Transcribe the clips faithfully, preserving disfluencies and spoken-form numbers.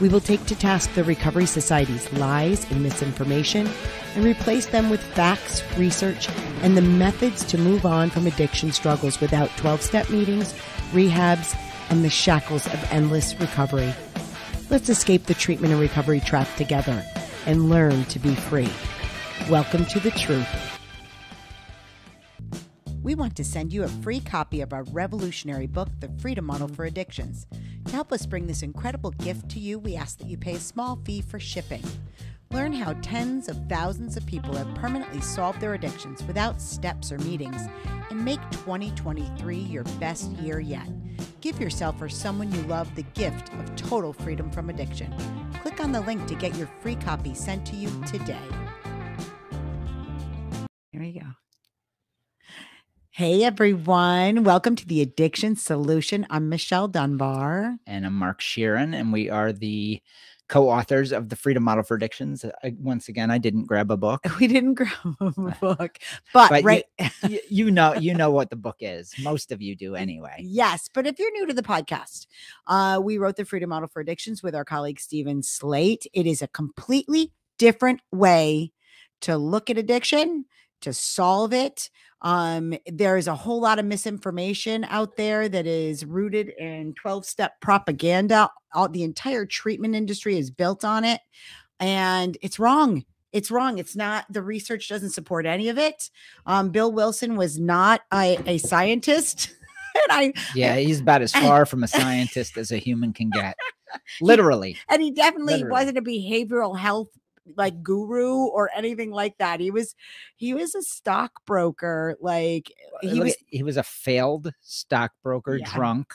We will take to task the Recovery Society's lies and misinformation and replace them with facts, research, and the methods to move on from addiction struggles without twelve-step meetings, rehabs, and the shackles of endless recovery. Let's escape the treatment and recovery trap together and learn to be free. Welcome to the truth. We want to send you a free copy of our revolutionary book, The Freedom Model for Addictions. To help us bring this incredible gift to you, we ask that you pay a small fee for shipping. Learn how tens of thousands of people have permanently solved their addictions without steps or meetings, and make twenty twenty-three your best year yet. Give yourself or someone you love the gift of total freedom from addiction. Click on the link to get your free copy sent to you today. There you go. Hey, everyone. Welcome to the Addiction Solution. I'm Michelle Dunbar. And I'm Mark Sheeran, and we are the co-authors of The Freedom Model for Addictions. I, once again, I didn't grab a book. We didn't grab a book, but, but right. You, you know, you know what the book is. Most of you do anyway. Yes. But if you're new to the podcast, uh, we wrote The Freedom Model for Addictions with our colleague, Stephen Slate. It is a completely different way to look at addiction, to solve it. Um, there is a whole lot of misinformation out there that is rooted in twelve-step propaganda. All, the entire treatment industry is built on it, and it's wrong. It's wrong. It's not, the research doesn't support any of it. Um, Bill Wilson was not a, a scientist. and I, yeah, he's about as far from a scientist as a human can get, literally. And he definitely literally. wasn't a behavioral health like guru or anything like that. He was, he was a stockbroker. Like he was, he was a failed stockbroker, yeah. drunk,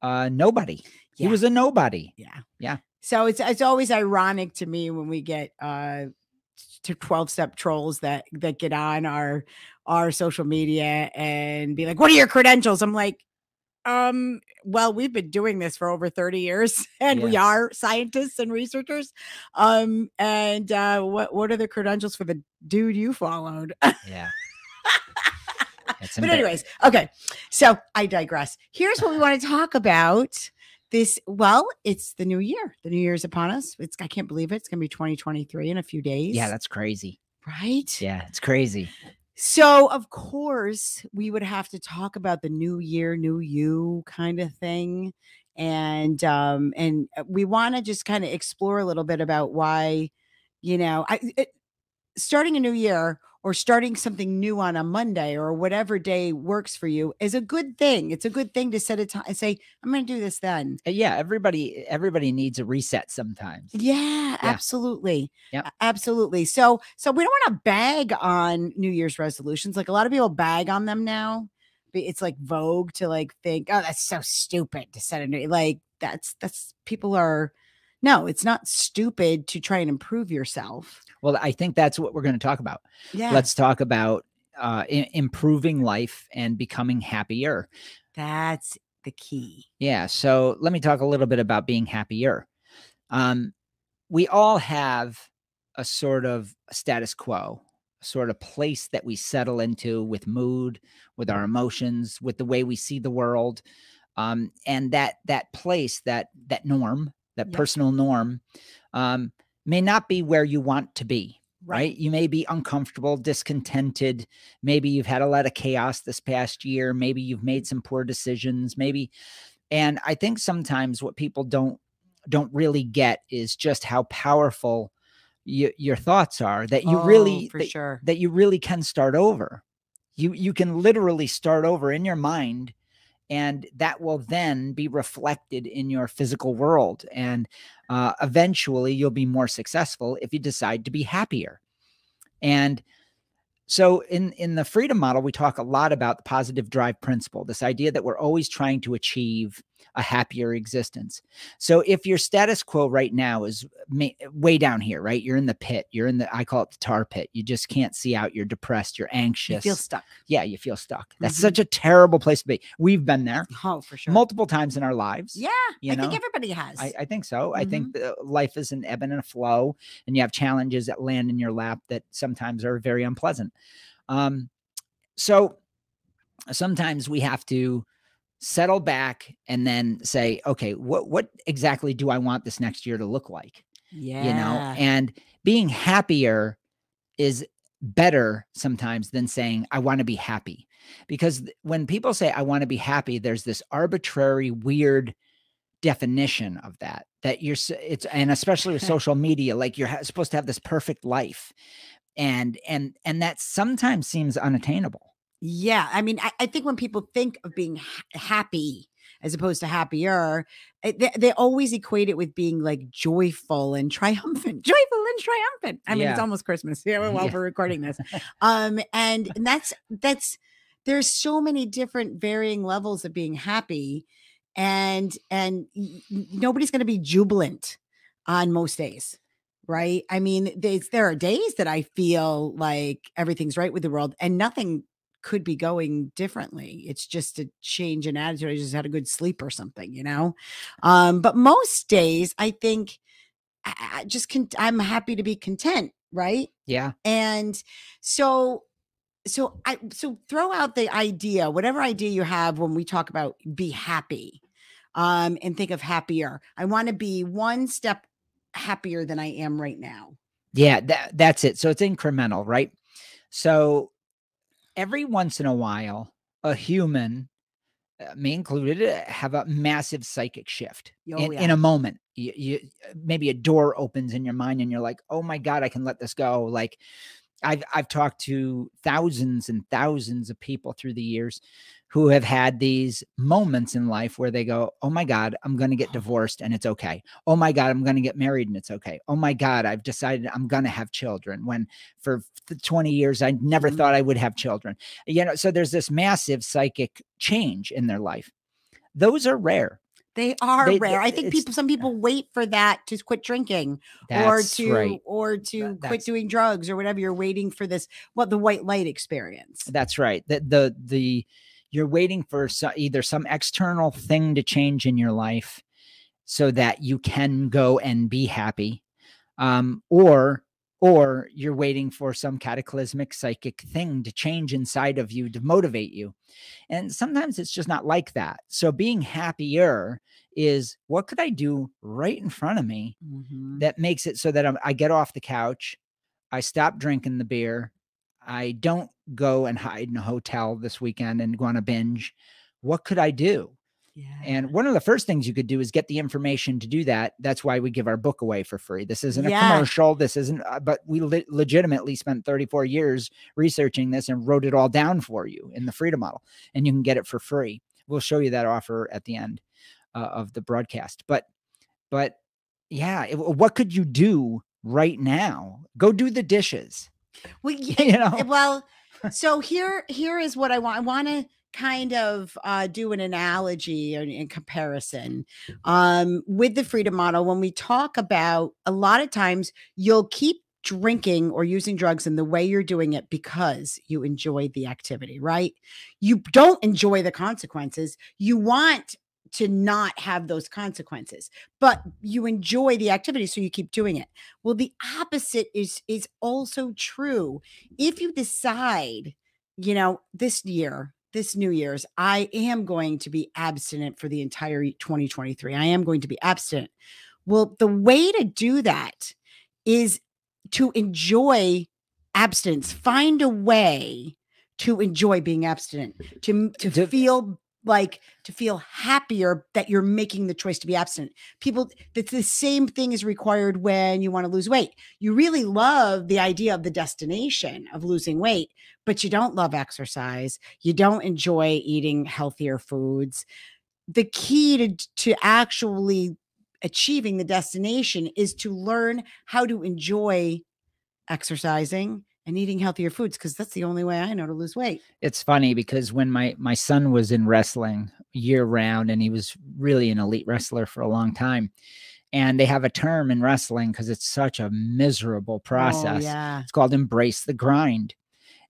uh, nobody. Yeah. He was a nobody. Yeah. Yeah. So it's, it's always ironic to me when we get, uh, to twelve-step trolls that, that get on our, our social media and be like, what are your credentials? I'm like, Um, well, we've been doing this for over thirty years and yes. we are scientists and researchers. Um, and, uh, what, what are the credentials for the dude you followed? Yeah. But anyways, okay. So I digress. Here's what we want to talk about this. Well, it's the new year. The new year's upon us. It's, I can't believe it. It's going to be twenty twenty-three in a few days. Yeah. That's crazy. Right? Yeah. It's crazy. So, of course, we would have to talk about the new year, new you kind of thing. And um, and we want to just kind of explore a little bit about why, you know, I, it, starting a new year or starting something new on a Monday or whatever day works for you is a good thing. It's a good thing to set a time and say, I'm going to do this then. Yeah. Everybody, everybody needs a reset sometimes. Yeah, yeah. Absolutely. Yeah, absolutely. So, so we don't want to bag on New Year's resolutions. Like a lot of people bag on them now. It's like vogue to like think, oh, that's so stupid to set a new, like that's, that's people are, no, it's not stupid to try and improve yourself. Well, I think that's what we're going to talk about. Yeah. Let's talk about uh, improving life and becoming happier. That's the key. Yeah. So let me talk a little bit about being happier. Um, we all have a sort of status quo, a sort of place that we settle into with mood, with our emotions, with the way we see the world. Um, and that, that place, that, that norm, that yep. personal norm, um, may not be where you want to be, right. right? You may be uncomfortable, discontented. Maybe you've had a lot of chaos this past year. Maybe you've made some poor decisions, maybe. And I think sometimes what people don't, don't really get is just how powerful you, your thoughts are, that you oh, really, for that, sure. that you really can start over. You, you can literally start over in your mind. And that will then be reflected in your physical world. And uh, eventually you'll be more successful if you decide to be happier. And so in, in the Freedom Model, we talk a lot about the positive drive principle, this idea that we're always trying to achieve a happier existence. So if your status quo right now is way down here, right? You're in the pit. You're in the, I call it the tar pit. You just can't see out. You're depressed. You're anxious. You feel stuck. Yeah, you feel stuck. That's mm-hmm. such a terrible place to be. We've been there. Oh, for sure. Multiple times in our lives. Yeah. You know? I think everybody has. I, I think so. Mm-hmm. I think life is an ebb and a flow, and you have challenges that land in your lap that sometimes are very unpleasant. Um, so sometimes we have to settle back and then say, okay, what, what exactly do I want this next year to look like? Yeah. You know, and being happier is better sometimes than saying, I want to be happy. Because when people say, I want to be happy, there's this arbitrary, weird definition of that, that you're, it's, and especially with social media, like you're supposed to have this perfect life. And, and, and that sometimes seems unattainable. Yeah. I mean, I, I think when people think of being ha happy as opposed to happier, they, they always equate it with being like joyful and triumphant, joyful and triumphant. I mean, yeah. It's almost Christmas here while yeah. we're recording this. Um, and, and that's, that's, there's so many different varying levels of being happy, and, and nobody's going to be jubilant on most days. Right. I mean, they, there are days that I feel like everything's right with the world and nothing could be going differently. It's just a change in attitude. I just had a good sleep or something, you know? Um, but most days I think I, I just can, I'm happy to be content. Right. Yeah. And so, so I, so throw out the idea, whatever idea you have when we talk about be happy, um, and think of happier. I want to be one step happier than I am right now. Yeah, that, that's it. So it's incremental, right? So every once in a while, a human, uh, me included, uh, have a massive psychic shift oh, in, yeah. in a moment. You, you, maybe a door opens in your mind and you're like, oh my God, I can let this go. Like I've, I've talked to thousands and thousands of people through the years who have had these moments in life where they go, oh my God, I'm going to get divorced and it's okay. Oh my God, I'm going to get married and it's okay. Oh my God, I've decided I'm going to have children when for twenty years, I never mm-hmm. thought I would have children. You know, so there's this massive psychic change in their life. Those are rare. They are they, rare. I think people, some people wait for that to quit drinking or to, right. or to that's, quit doing drugs or whatever. You're waiting for this, what the white light experience. That's right. The, the, the, you're waiting for so, either some external thing to change in your life so that you can go and be happy. Um, or, or you're waiting for some cataclysmic psychic thing to change inside of you to motivate you. And sometimes it's just not like that. So being happier is what could I do right in front of me mm-hmm. that makes it so that I'm, I get off the couch, I stop drinking the beer, I don't go and hide in a hotel this weekend and go on a binge. What could I do? Yeah. And one of the first things you could do is get the information to do that. That's why we give our book away for free. This isn't a yeah. commercial. This isn't, uh, but we le legitimately spent thirty-four years researching this and wrote it all down for you in the Freedom Model, and you can get it for free. We'll show you that offer at the end uh, of the broadcast, but, but yeah, it, what could you do right now? Go do the dishes. Well, you know? Well, so here, here is what I want. I want to kind of uh, do an analogy and, and comparison um, with the Freedom Model. When we talk about, a lot of times you'll keep drinking or using drugs in the way you're doing it because you enjoy the activity, right? You don't enjoy the consequences. You want to not have those consequences, but you enjoy the activity, so you keep doing it. Well, the opposite is, is also true. If you decide, you know, this year, this New Year's, I am going to be abstinent for the entire twenty twenty-three. I am going to be abstinent. Well, the way to do that is to enjoy abstinence. Find a way to enjoy being abstinent, to, to, to feel like to feel happier that you're making the choice to be abstinent. People, that's the same thing is required when you want to lose weight. You really love the idea of the destination of losing weight, but you don't love exercise. You don't enjoy eating healthier foods. The key to, to actually achieving the destination is to learn how to enjoy exercising and eating healthier foods, because that's the only way I know to lose weight. It's funny because when my, my son was in wrestling year round, and he was really an elite wrestler for a long time, and they have a term in wrestling because it's such a miserable process. Oh, yeah. It's called embrace the grind.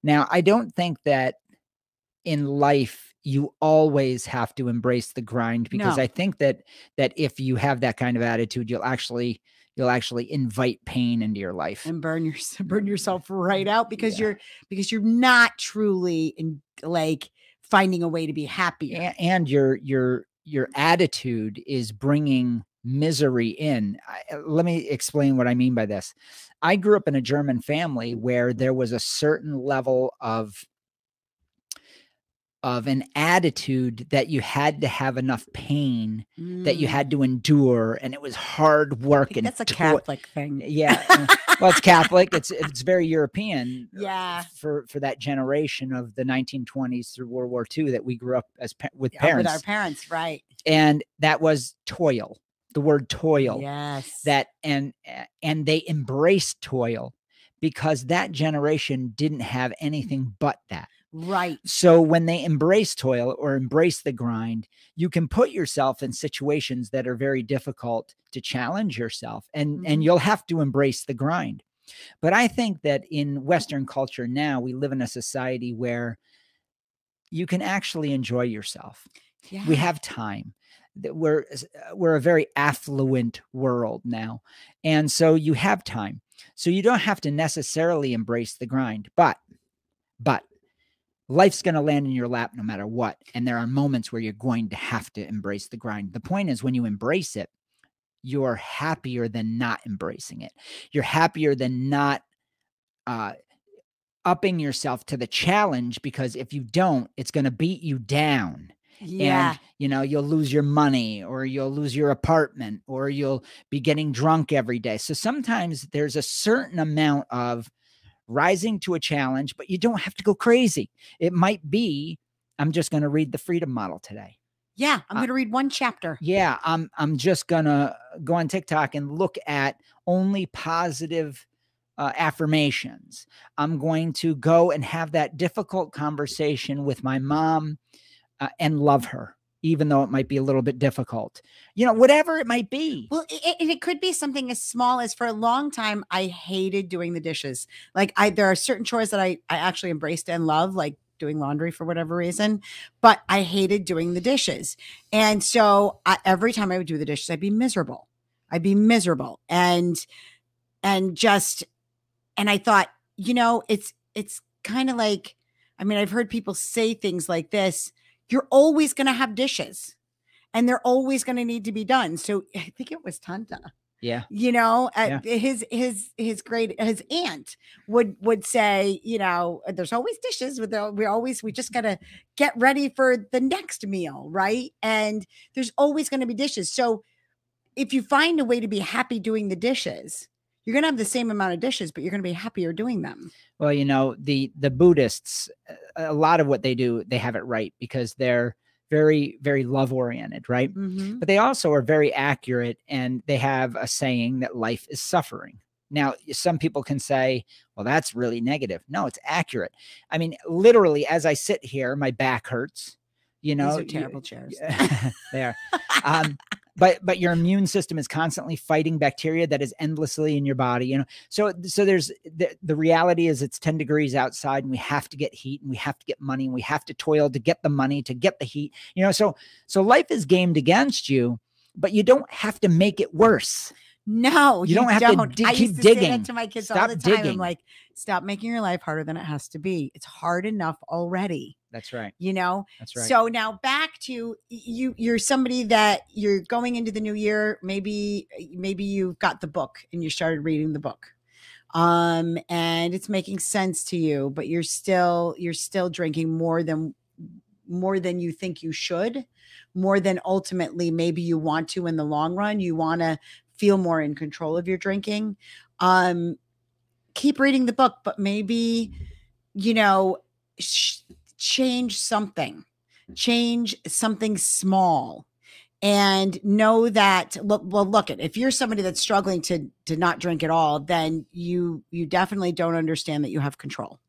Now, I don't think that in life you always have to embrace the grind, because no. I think that that if you have that kind of attitude, you'll actually you'll actually invite pain into your life and burn your burn yourself right out, because yeah. you're because you're not truly in, like finding a way to be happy. And, and your your your attitude is bringing misery in. I, let me explain what I mean by this. I grew up in a German family where there was a certain level of of an attitude that you had to have enough pain mm. that you had to endure, and it was hard work. And that's a Catholic thing. Yeah. Well, it's Catholic. It's it's very European. Yeah. For for that generation of the nineteen twenties through World War Two that we grew up as with yeah, parents. With our parents, right? And that was toil. The word toil. Yes. That and and they embraced toil because that generation didn't have anything but that. Right. So when they embrace toil or embrace the grind, you can put yourself in situations that are very difficult to challenge yourself, and, mm-hmm. and you'll have to embrace the grind. But I think that in Western culture now, we live in a society where you can actually enjoy yourself. Yeah. We have time. We're, we're a very affluent world now. And so you have time. So you don't have to necessarily embrace the grind, but, but, life's going to land in your lap no matter what. And there are moments where you're going to have to embrace the grind. The point is, when you embrace it, you're happier than not embracing it. You're happier than not uh, upping yourself to the challenge, because if you don't, it's going to beat you down. Yeah. And, you know, you'll lose your money, or you'll lose your apartment, or you'll be getting drunk every day. So sometimes there's a certain amount of rising to a challenge, but you don't have to go crazy. It might be, I'm just going to read the Freedom Model today. Yeah. I'm uh, going to read one chapter. Yeah. I'm, I'm just going to go on TikTok and look at only positive uh, affirmations. I'm going to go and have that difficult conversation with my mom uh, and love her, even though it might be a little bit difficult, you know, whatever it might be. Well, it, it could be something as small as, for a long time, I hated doing the dishes. Like I, there are certain chores that I, I actually embraced and love, like doing laundry for whatever reason, but I hated doing the dishes. And so I, every time I would do the dishes, I'd be miserable. I'd be miserable. And, and just, and I thought, you know, it's, it's kind of like, I mean, I've heard people say things like this: you're always going to have dishes, and they're always going to need to be done. So I think it was Tanta. Yeah. You know, yeah. his, his, his great, his aunt would, would say, you know, there's always dishes with the, we always, we just got to get ready for the next meal. Right. And there's always going to be dishes. So if you find a way to be happy doing the dishes, you're going to have the same amount of dishes, but you're going to be happier doing them. Well, you know, the, the Buddhists, a lot of what they do, they have it right, because they're very, very love oriented. Right. Mm-hmm. But they also are very accurate, and they have a saying that life is suffering. Now, some people can say, well, that's really negative. No, it's accurate. I mean, literally, as I sit here, my back hurts, you know, these are terrible you, chairs yeah, there. Um, But, but your immune system is constantly fighting bacteria that is endlessly in your body, you know? So, so there's the, the reality is it's ten degrees outside, and we have to get heat, and we have to get money, and we have to toil to get the money, to get the heat, you know? So, so life is gamed against you, but you don't have to make it worse. No, you, you don't have don't. to dig, I keep used to digging. Say that to my kids stop all the time. Digging. I'm like, stop making your life harder than it has to be. It's hard enough already. That's right. You know, that's right. So now back to you, you're somebody that you're going into the new year. Maybe, maybe you've got the book and you started reading the book, um, and it's making sense to you, but you're still, you're still drinking more than, more than you think you should, more than ultimately maybe you want to in the long run. You want to feel more in control of your drinking. Um, keep reading the book, but maybe, you know, sh change something, change something small. and know that, look, well, look at, if you're somebody that's struggling to, to not drink at all, then you, you definitely don't understand that you have control.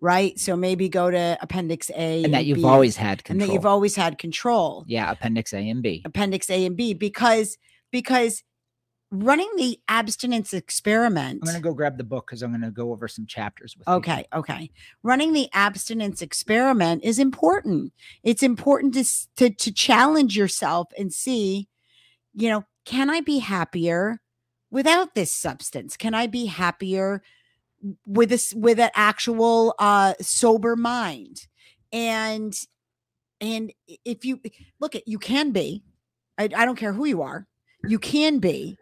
Right. So maybe go to appendix A and, and that you've B, always had control. And that you've always had control. Yeah. Appendix A and B. Appendix A and B, because, because running the abstinence experiment. I'm going to go grab the book because I'm going to go over some chapters with you. Okay. Okay. Running the abstinence experiment is important. It's important to, to, to challenge yourself and see, you know, can I be happier without this substance? Can I be happier with this, with an actual uh, sober mind? And, and if you look at, you can be, I, I don't care who you are. You can be,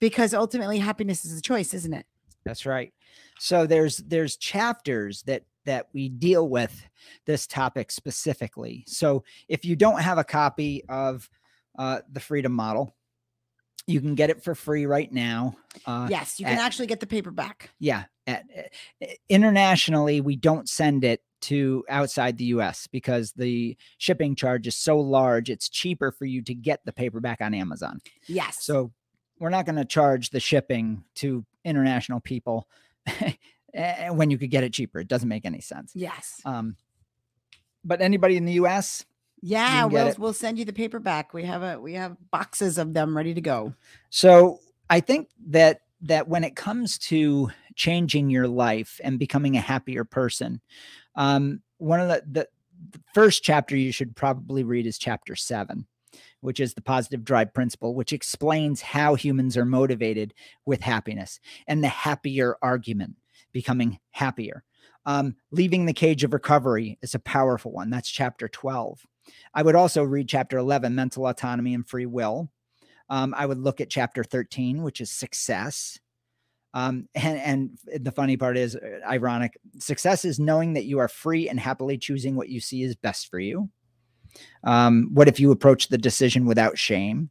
because ultimately happiness is a choice, isn't it? That's right. So there's, there's chapters that, that we deal with this topic specifically. So if you don't have a copy of uh, the Freedom Model, you can get it for free right now. Uh, yes, you can at, actually get the paperback. Yeah. At, uh, internationally, we don't send it to outside the U S because the shipping charge is so large. It's cheaper for you to get the paperback on Amazon. Yes. So we're not going to charge the shipping to international people when you could get it cheaper. It doesn't make any sense. Yes. Um, but anybody in the U S, yeah, we'll it. we'll send you the paperback. We have a we have boxes of them ready to go. So I think that that when it comes to changing your life and becoming a happier person, um, one of the, the the first chapter you should probably read is chapter seven, which is the positive drive principle, which explains how humans are motivated with happiness and the happier argument, becoming happier. Um, leaving the cage of recovery is a powerful one. That's chapter twelve. I would also read chapter eleven, mental autonomy and free will. Um, I would look at chapter thirteen, which is success. Um, and, and the funny part is ironic. Success is knowing that you are free and happily choosing what you see is best for you. Um, what if you approach the decision without shame?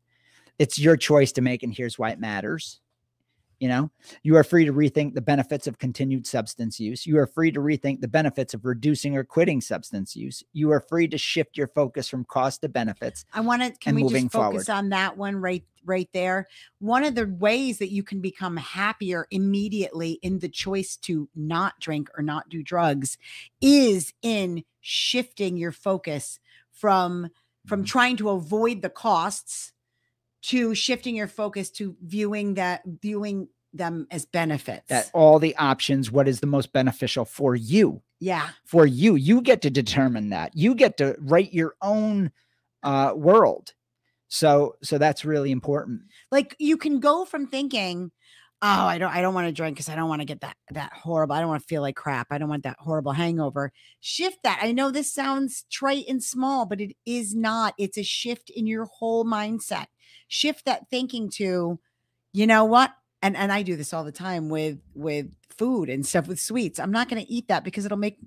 It's your choice to make, and here's why it matters. You know, you are free to rethink the benefits of continued substance use. You are free to rethink the benefits of reducing or quitting substance use. You are free to shift your focus from cost to benefits. I want to, can we just focus on that one right, right there? One of the ways that you can become happier immediately in the choice to not drink or not do drugs is in shifting your focus from, from trying to avoid the costs to shifting your focus to viewing that viewing them as benefits. That all the options, what is the most beneficial for you? Yeah. For you, you get to determine that. You get to write your own uh, world. So, so that's really important. Like you can go from thinking, oh, I don't, I don't want to drink because I don't want to get that, that horrible. I don't want to feel like crap. I don't want that horrible hangover. Shift that. I know this sounds trite and small, but it is not. It's a shift in your whole mindset. Shift that thinking to, you know what? And, and I do this all the time with, with food and stuff, with sweets. I'm not going to eat that because it'll make,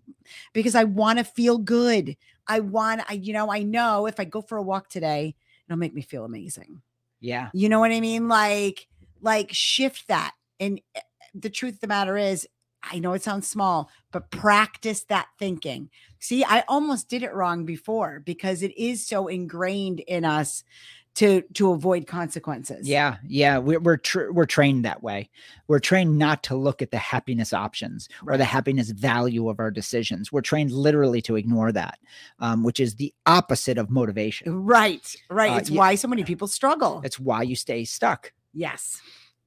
because I want to feel good. I want, I, you know, I know if I go for a walk today, it'll make me feel amazing. Yeah. You know what I mean? Like, Like shift that. And the truth of the matter is, I know it sounds small, but practice that thinking. See, I almost did it wrong before because it is so ingrained in us to, to avoid consequences. Yeah. Yeah. We're, we're, tra we're trained that way. We're trained not to look at the happiness options right. or the happiness value of our decisions. We're trained literally to ignore that, um, which is the opposite of motivation. Right. Right. Uh, it's yeah. why so many people struggle. It's why you stay stuck. Yes.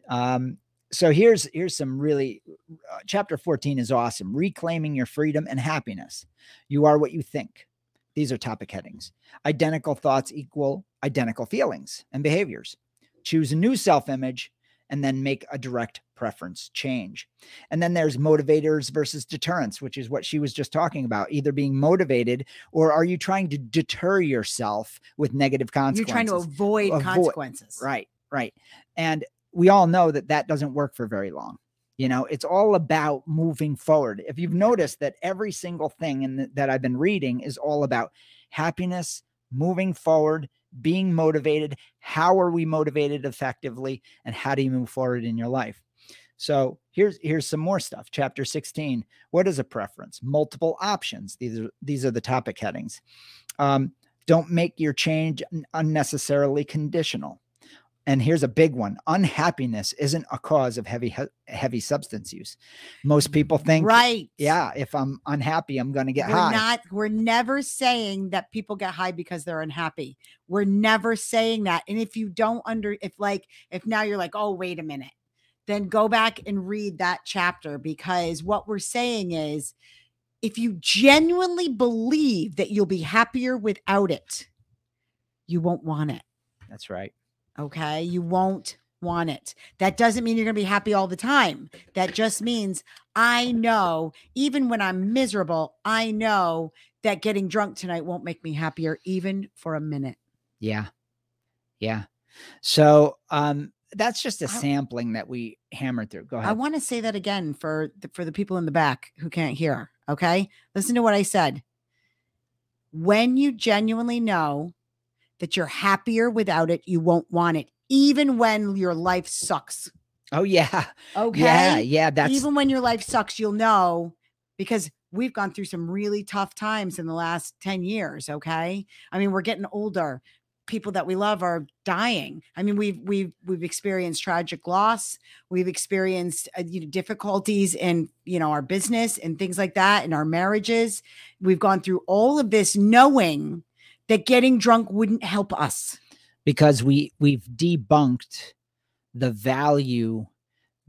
Um, so here's, here's some really, uh, chapter fourteen is awesome. Reclaiming your freedom and happiness. You are what you think. These are topic headings. Identical thoughts equal identical feelings and behaviors. Choose a new self-image and then make a direct preference change. And then there's motivators versus deterrence, which is what she was just talking about, either being motivated or are you trying to deter yourself with negative consequences? You're trying to avoid, avoid consequences. Right. Right. And we all know that that doesn't work for very long. You know, it's all about moving forward. If you've noticed that every single thing in the, that I've been reading is all about happiness, moving forward, being motivated. How are we motivated effectively? And how do you move forward in your life? So here's, here's some more stuff. Chapter sixteen, what is a preference? Multiple options. These are, these are the topic headings. Um, Don't make your change unnecessarily conditional. And here's a big one. Unhappiness isn't a cause of heavy, heavy substance use. Most people think, right. Yeah. If I'm unhappy, I'm going to get we're high. Not, we're never saying that people get high because they're unhappy. We're never saying that. And if you don't under, if like, if now you're like, oh, wait a minute, then go back and read that chapter, because what we're saying is if you genuinely believe that you'll be happier without it, you won't want it. That's right. Okay. You won't want it. That doesn't mean you're going to be happy all the time. That just means I know, even when I'm miserable, I know that getting drunk tonight won't make me happier even for a minute. Yeah. Yeah. So, um, that's just a sampling that we hammered through. Go ahead. I want to say that again for the, for the people in the back who can't hear. Okay. Listen to what I said. When you genuinely know that you're happier without it, you won't want it, even when your life sucks. Oh, yeah. Okay. Yeah, yeah. That's even when your life sucks, you'll know, because we've gone through some really tough times in the last ten years. Okay. I mean, we're getting older. People that we love are dying. I mean, we've, we've, we've experienced tragic loss. We've experienced uh, you know, difficulties in, you know, our business and things like that, in our marriages. We've gone through all of this knowing that getting drunk wouldn't help us, because we we've debunked the value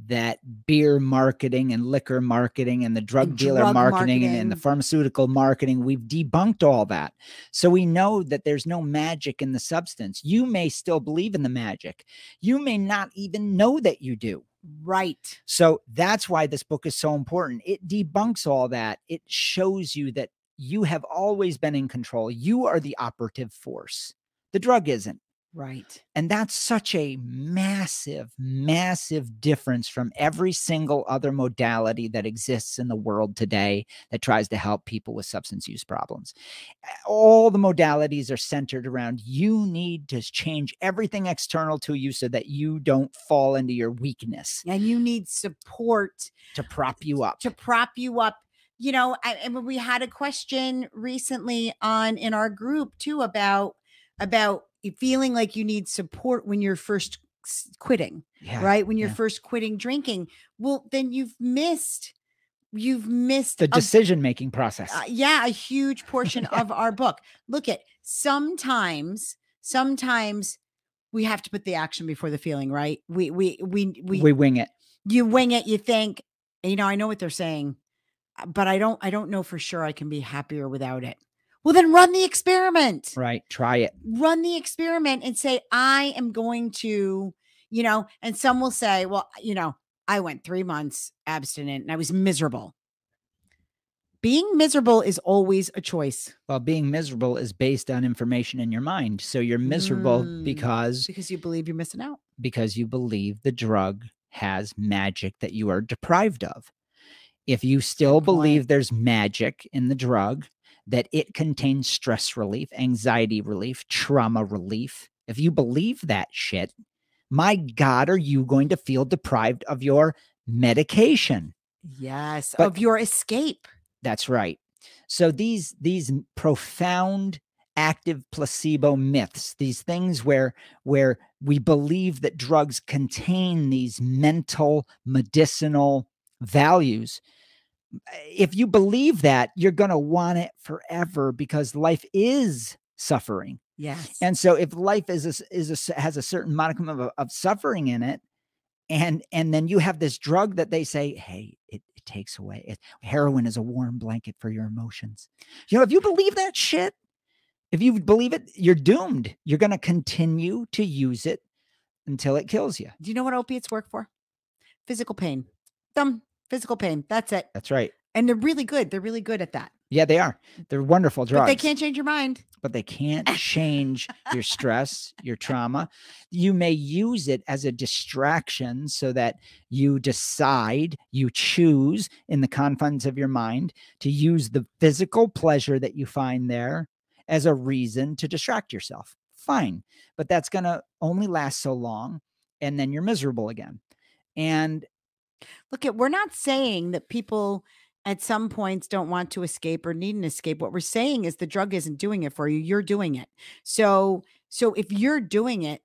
that beer marketing and liquor marketing and the drug and dealer drug marketing, marketing. And, and the pharmaceutical marketing. We've debunked all that. So we know that there's no magic in the substance. You may still believe in the magic. You may not even know that you do. Right. So that's why this book is so important. It debunks all that. It shows you that you have always been in control. You are the operative force. The drug isn't. Right. And that's such a massive, massive difference from every single other modality that exists in the world today that tries to help people with substance use problems. All the modalities are centered around you need to change everything external to you so that you don't fall into your weakness. And you need support to prop you up. To prop you up. You know, I, and we had a question recently on in our group too about about feeling like you need support when you're first quitting, yeah, right? When you're yeah. first quitting drinking, well, then you've missed you've missed the decision making process. Uh, yeah, a huge portion yeah. of our book. Look at sometimes sometimes we have to put the action before the feeling, right? We we we we we wing it. You wing it. You think, you know, I know what they're saying, but I don't, I don't know for sure I can be happier without it. Well, then run the experiment, right? Try it, run the experiment and say, I am going to, you know, and some will say, well, you know, I went three months abstinent and I was miserable. Being miserable is always a choice. Well, being miserable is based on information in your mind. So you're miserable mm, because, because you believe you're missing out, because you believe the drug has magic that you are deprived of. If you still believe there's magic in the drug, that it contains stress relief, anxiety relief, trauma relief, if you believe that shit, my God, are you going to feel deprived of your medication? Yes, but, of your escape. That's right. So these, these profound active placebo myths, these things where, where we believe that drugs contain these mental, medicinal values, if you believe that, you're going to want it forever, because life is suffering. Yes. And so if life is, a, is a, has a certain modicum of, of suffering in it, and, and then you have this drug that they say, hey, it, it takes away. It, heroin is a warm blanket for your emotions. You know, if you believe that shit, if you believe it, you're doomed. You're going to continue to use it until it kills you. Do you know what opiates work for? Physical pain. Thumb. Physical pain. That's it. That's right. And they're really good. They're really good at that. Yeah, they are. They're wonderful drugs. But they can't change your mind. But they can't change your stress, your trauma. You may use it as a distraction so that you decide, you choose in the confines of your mind to use the physical pleasure that you find there as a reason to distract yourself. Fine. But that's going to only last so long. And then you're miserable again. And look at, we're not saying that people at some points don't want to escape or need an escape. What we're saying is the drug isn't doing it for you. You're doing it. So, so if you're doing it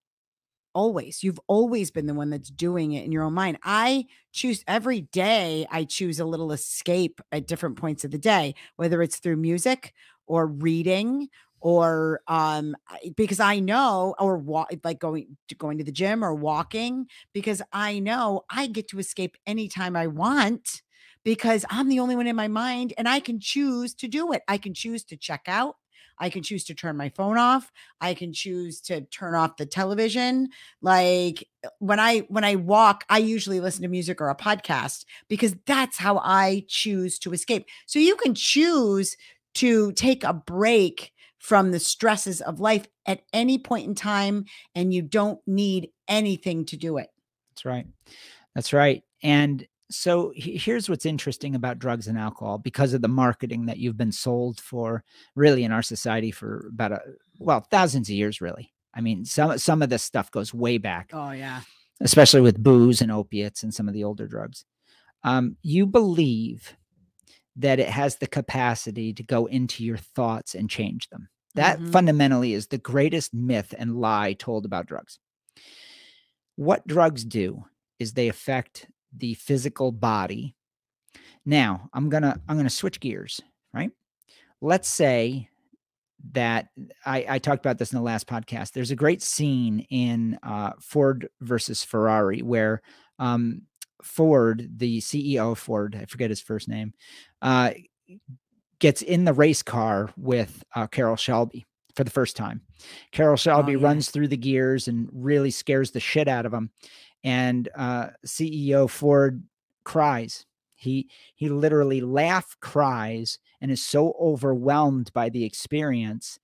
always, you've always been the one that's doing it in your own mind. I choose every day. I choose a little escape at different points of the day, whether it's through music or reading or, um, because I know, or wa- like going to going to the gym or walking, because I know I get to escape anytime I want, because I'm the only one in my mind and I can choose to do it. I can choose to check out. I can choose to turn my phone off. I can choose to turn off the television. Like when I, when I walk, I usually listen to music or a podcast because that's how I choose to escape. So you can choose to take a break from the stresses of life at any point in time, and you don't need anything to do it. That's right. That's right. And so here's what's interesting about drugs and alcohol, because of the marketing that you've been sold for really in our society for about, a, well, thousands of years, really. I mean, some, some of this stuff goes way back. Oh, yeah. Especially with booze and opiates and some of the older drugs. Um, you believe that it has the capacity to go into your thoughts and change them. That mm-hmm. fundamentally is the greatest myth and lie told about drugs. What drugs do is they affect the physical body. Now I'm going to, I'm going to switch gears, right? Let's say that I, I talked about this in the last podcast. There's a great scene in uh, Ford versus Ferrari where um, Ford, the C E O of Ford, I forget his first name, uh, gets in the race car with uh, Carroll Shelby for the first time. Carroll Shelby oh, yeah. runs through the gears and really scares the shit out of him. And uh, C E O Ford cries. He he literally laugh cries and is so overwhelmed by the experience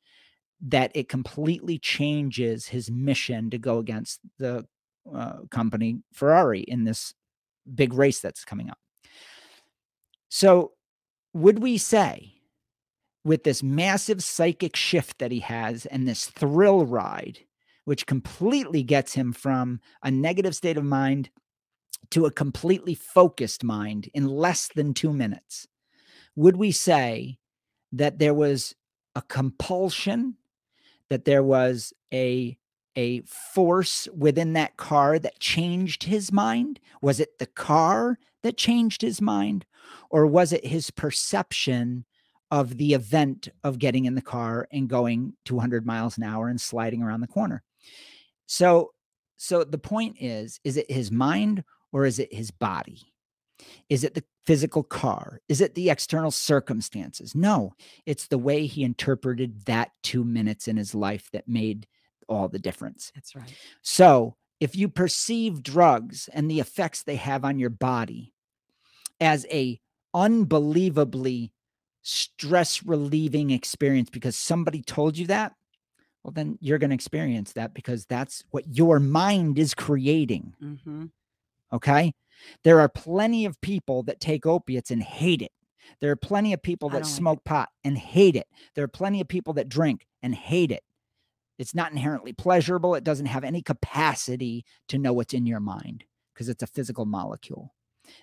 that it completely changes his mission to go against the uh, company Ferrari in this big race that's coming up. So would we say, with this massive psychic shift that he has and this thrill ride, which completely gets him from a negative state of mind to a completely focused mind in less than two minutes, would we say that there was a compulsion, that there was a, a force within that car that changed his mind? Was it the car that changed his mind, or was it his perception of the event of getting in the car and going two hundred miles an hour and sliding around the corner? So, so the point is, is it his mind or is it his body? Is it the physical car? Is it the external circumstances? No, it's the way he interpreted that two minutes in his life that made all the difference. That's right. So if you perceive drugs and the effects they have on your body as a unbelievably stress relieving experience because somebody told you that, well, then you're going to experience that because that's what your mind is creating. Mm-hmm. Okay. There are plenty of people that take opiates and hate it. There are plenty of people that smoke like pot and hate it. There are plenty of people that drink and hate it. It's not inherently pleasurable. It doesn't have any capacity to know what's in your mind because it's a physical molecule.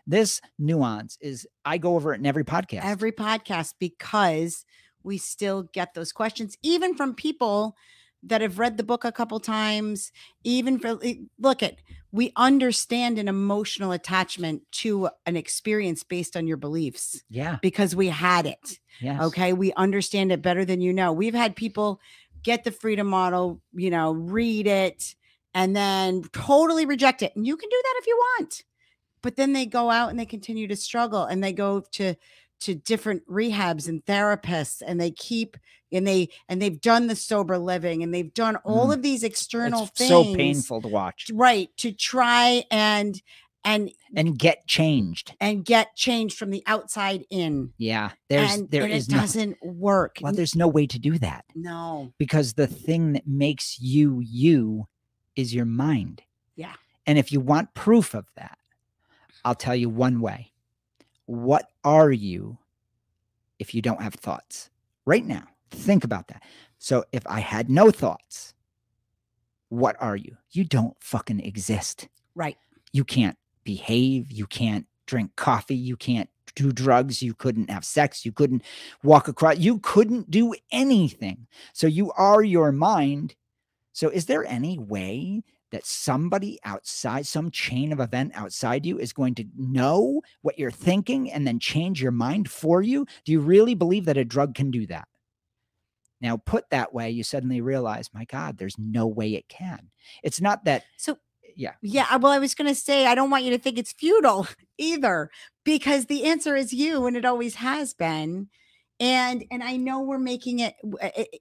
This nuance is, I go over it in every podcast, every podcast, because we still get those questions, even from people that have read the book a couple times, even for, look at, we understand an emotional attachment to an experience based on your beliefs. Yeah. Because we had it. Yes. Okay. We understand it better than, you know, we've had people get the Freedom Model, you know, read it and then totally reject it. And you can do that if you want. But then they go out and they continue to struggle, and they go to, to different rehabs and therapists, and they keep, and they, and they've done the sober living, and they've done all mm. of these external it's things. So painful to watch. Right. To try and, and, and get changed and get changed from the outside in. Yeah. There's, and, there and is it no, doesn't work. Well, there's no way to do that. No, because the thing that makes you, you is your mind. Yeah. And if you want proof of that, I'll tell you one way. What are you if you don't have thoughts right now? Think about that. So if I had no thoughts, what are you? You don't fucking exist. Right. You can't behave. You can't drink coffee. You can't do drugs. You couldn't have sex. You couldn't walk across. You couldn't do anything. So you are your mind. So is there any way that somebody outside, some chain of event outside you, is going to know what you're thinking and then change your mind for you? Do you really believe that a drug can do that? Now, put that way, you suddenly realize, my God, there's no way it can. It's not that. So, yeah. Yeah. Well, I was going to say, I don't want you to think it's futile either, because the answer is you, and it always has been. And, and I know we're making it, it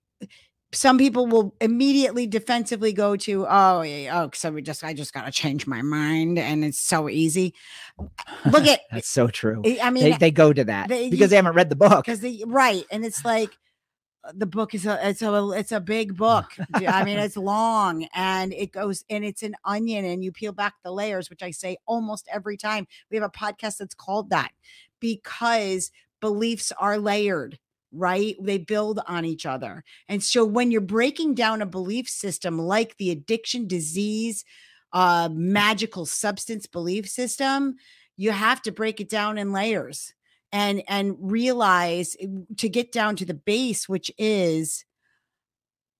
some people will immediately defensively go to, oh, oh, so we just, I just got to change my mind, and it's so easy. Look at that's so true. I mean, they, they go to that they, because you, they haven't read the book. Because they, right. And it's like, the book is a, it's a, it's a big book. I mean, it's long, and it goes, and it's an onion, and you peel back the layers, which I say almost every time. We have a podcast that's called that, because beliefs are layered, right? They build on each other. And so when you're breaking down a belief system, like the addiction, disease, uh, magical substance belief system, you have to break it down in layers. And, and realize, to get down to the base, which is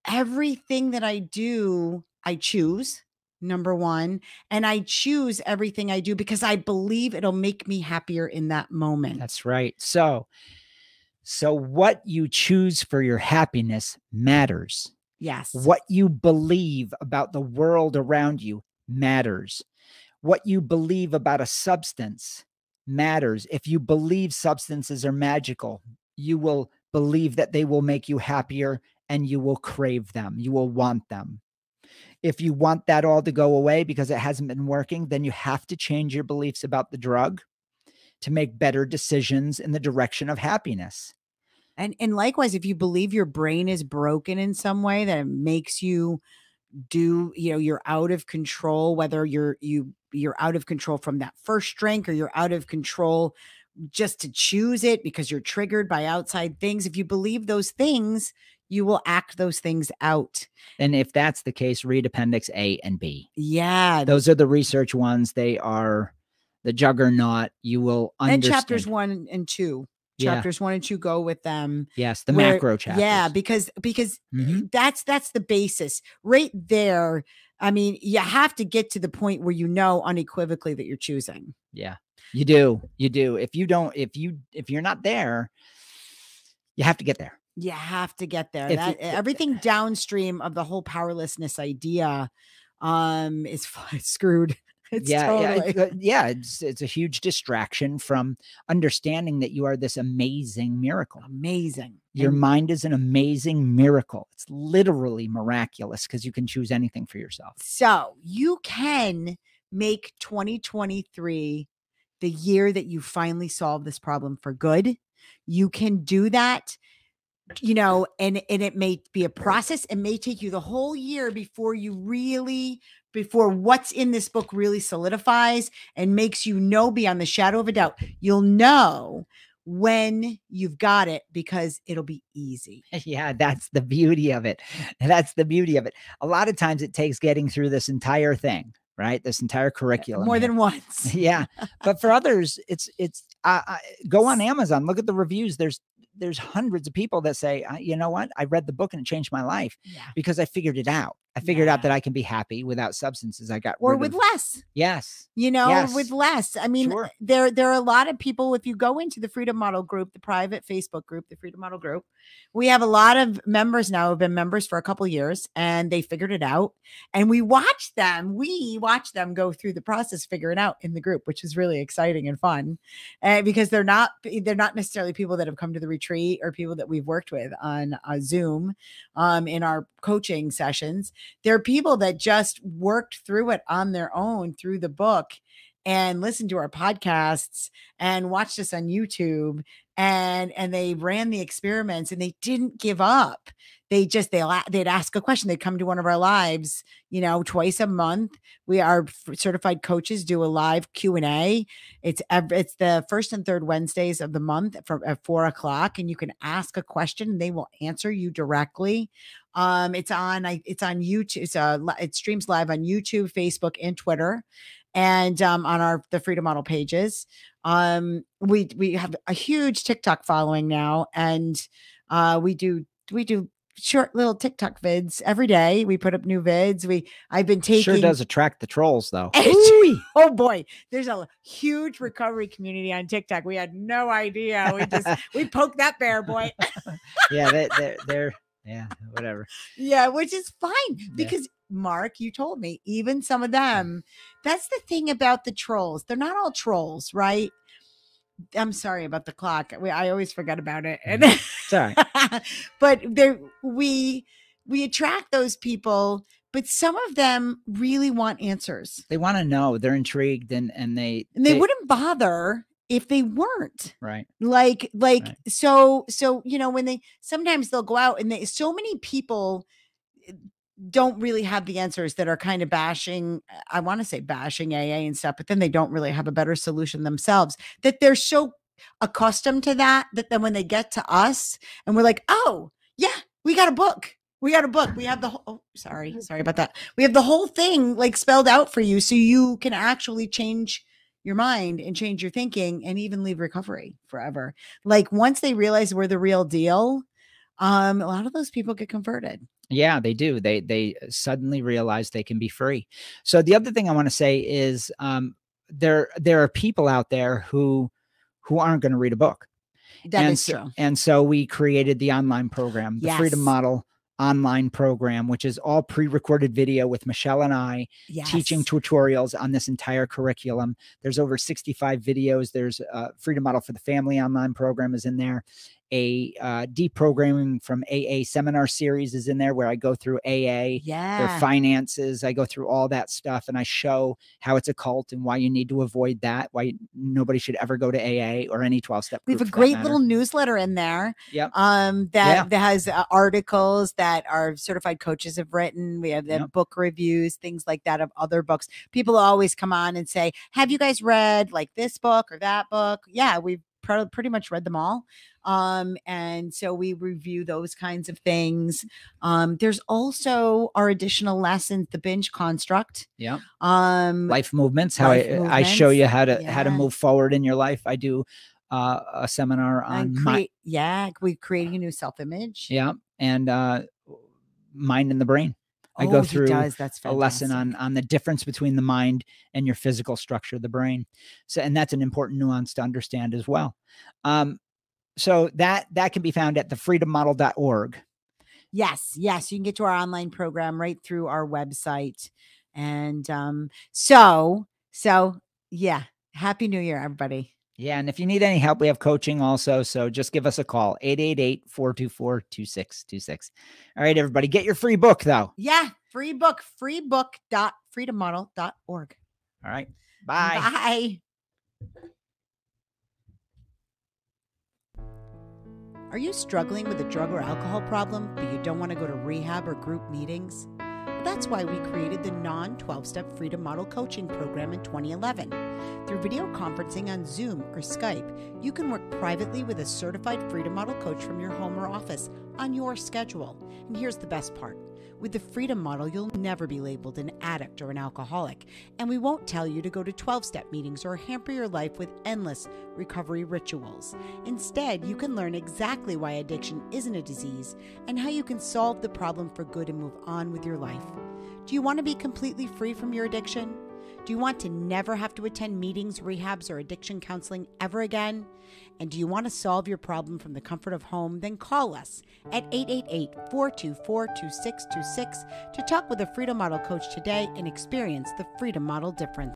everything that I do, I choose, number one, and I choose everything I do because I believe it'll make me happier in that moment. That's right. So, so what you choose for your happiness matters. Yes. What you believe about the world around you matters. What you believe about a substance matters. If you believe substances are magical, you will believe that they will make you happier, and you will crave them. You will want them. If you want that all to go away because it hasn't been working, then you have to change your beliefs about the drug to make better decisions in the direction of happiness. And, and likewise, if you believe your brain is broken in some way that it makes you do, you know, you're out of control, whether you're, you, you're out of control from that first drink, or you're out of control just to choose it because you're triggered by outside things. If you believe those things, you will act those things out. And if that's the case, read Appendix A and B. Yeah. Those are the research ones. They are the juggernaut. You will understand. And chapters one and two. Chapters yeah. one and two go with them. Yes, the where, macro chapters. Yeah, because because mm-hmm. that's that's the basis right there. I mean, you have to get to the point where you know unequivocally that you're choosing. Yeah, you do. You do. If you don't, if you if you're not there, you have to get there. You have to get there. That, you, everything it, downstream of the whole powerlessness idea um, is screwed. It's yeah, totally. yeah, yeah. It's, it's a huge distraction from understanding that you are this amazing miracle. Amazing. Your and mind is an amazing miracle. It's literally miraculous because you can choose anything for yourself. So you can make twenty twenty-three the year that you finally solve this problem for good. You can do that. You know, and, and it may be a process. It may take you the whole year before you really, before what's in this book really solidifies and makes you know beyond the shadow of a doubt. You'll know when you've got it because it'll be easy. Yeah, that's the beauty of it. That's the beauty of it. A lot of times it takes getting through this entire thing, right? This entire curriculum. More than once. Yeah. But for others, it's, it's, uh, uh, go on Amazon, look at the reviews. There's, There's hundreds of people that say, you know what? I read the book and it changed my life yeah. because I figured it out. I figured yeah. out that I can be happy without substances. I got or rid with of. less. Yes. You know, yes. with less. I mean, sure. there, there are a lot of people. If you go into the Freedom Model group, the private Facebook group, the Freedom Model group, we have a lot of members now who have been members for a couple of years, and they figured it out. And we watch them. We watch them go through the process, figure it out in the group, which is really exciting and fun uh, because they're not, they're not necessarily people that have come to the retreat or people that we've worked with on uh, Zoom um, in our coaching sessions. There are people that just worked through it on their own through the book and listened to our podcasts and watched us on YouTube, and, and they ran the experiments and they didn't give up. They just, they, they'd ask a question. They'd come to one of our lives, you know, twice a month. We are certified coaches do a live Q and A. It's every, it's the first and third Wednesdays of the month from at four o'clock. And you can ask a question and they will answer you directly. Um, it's on, it's on YouTube. It's a, it streams live on YouTube, Facebook, and Twitter. And, um, on our, the Freedom Model pages. Um, we we have a huge TikTok following now, and uh, we do we do short little TikTok vids every day. We put up new vids. We I've been taking sure does attract the trolls though. Oh boy, there's a huge recovery community on TikTok. We had no idea. We just we poked that bear, boy. Yeah, they, they're they're yeah whatever. Yeah, which is fine because. Yeah. Mark, you told me even some of them, that's the thing about the trolls. They're not all trolls, right? I'm sorry about the clock. We, I always forget about it. And sorry. But there we we attract those people, but some of them really want answers. They want to know, they're intrigued and and they and they, they wouldn't bother if they weren't. Right. Like like right. so so you know when they sometimes they'll go out and they so many people don't really have the answers that are kind of bashing. I want to say bashing A A and stuff, but then they don't really have a better solution themselves that they're so accustomed to that, that then when they get to us and we're like, oh yeah, we got a book. We got a book. We have the whole, oh, sorry. Sorry about that. We have the whole thing like spelled out for you. So you can actually change your mind and change your thinking and even leave recovery forever. Like once they realize we're the real deal, um, a lot of those people get converted. Yeah, they do. They, they suddenly realize they can be free. So the other thing I want to say is, um, there, there are people out there who, who aren't going to read a book. That and is so, true. And so we created the online program, the yes. Freedom Model online program, which is all pre-recorded video with Michelle and I yes. teaching tutorials on this entire curriculum. There's over sixty-five videos. There's a Freedom Model for the Family online program is in there. A uh, deprogramming from A A seminar series is in there where I go through A A, yeah. their finances. I go through all that stuff and I show how it's a cult and why you need to avoid that, why nobody should ever go to A A or any twelve-step group. We have a great little newsletter in there yep. um, that, yeah. that has uh, articles that our certified coaches have written. We have the yep. book reviews, things like that of other books. People always come on and say, have you guys read like this book or that book? Yeah, we've pretty much read them all. Um, and so we review those kinds of things. Um, there's also our additional lessons, the binge construct. Yeah. Um, life movements, how life I, movements. I show you how to, yeah. how to move forward in your life. I do, uh, a seminar on, create, my, yeah, we creating a new self-image. Yeah. And, uh, mind and the brain. I oh, go through that's a lesson on, on the difference between the mind and your physical structure, the brain. So, and that's an important nuance to understand as well. Um, so that, that can be found at the freedom model dot org. Yes. Yes. You can get to our online program right through our website. And, um, so, so yeah. Happy New Year, everybody. Yeah. And if you need any help, we have coaching also. So just give us a call, eight eight eight, four two four, two six two six. All right, everybody, get your free book though. Yeah. Free book, free book dot freedom model dot org. All right. Bye. Bye. Are you struggling with a drug or alcohol problem, but you don't want to go to rehab or group meetings? Well, that's why we created the non twelve-step Freedom Model Coaching Program in twenty eleven. Through video conferencing on Zoom or Skype, you can work privately with a certified Freedom Model coach from your home or office on your schedule. And here's the best part. With the Freedom Model, you'll never be labeled an addict or an alcoholic, and we won't tell you to go to twelve-step meetings or hamper your life with endless recovery rituals. Instead, you can learn exactly why addiction isn't a disease and how you can solve the problem for good and move on with your life. Do you want to be completely free from your addiction? Do you want to never have to attend meetings, rehabs, or addiction counseling ever again? And do you want to solve your problem from the comfort of home? Then call us at eight eight eight, four two four, two six two six to talk with a Freedom Model coach today and experience the Freedom Model difference.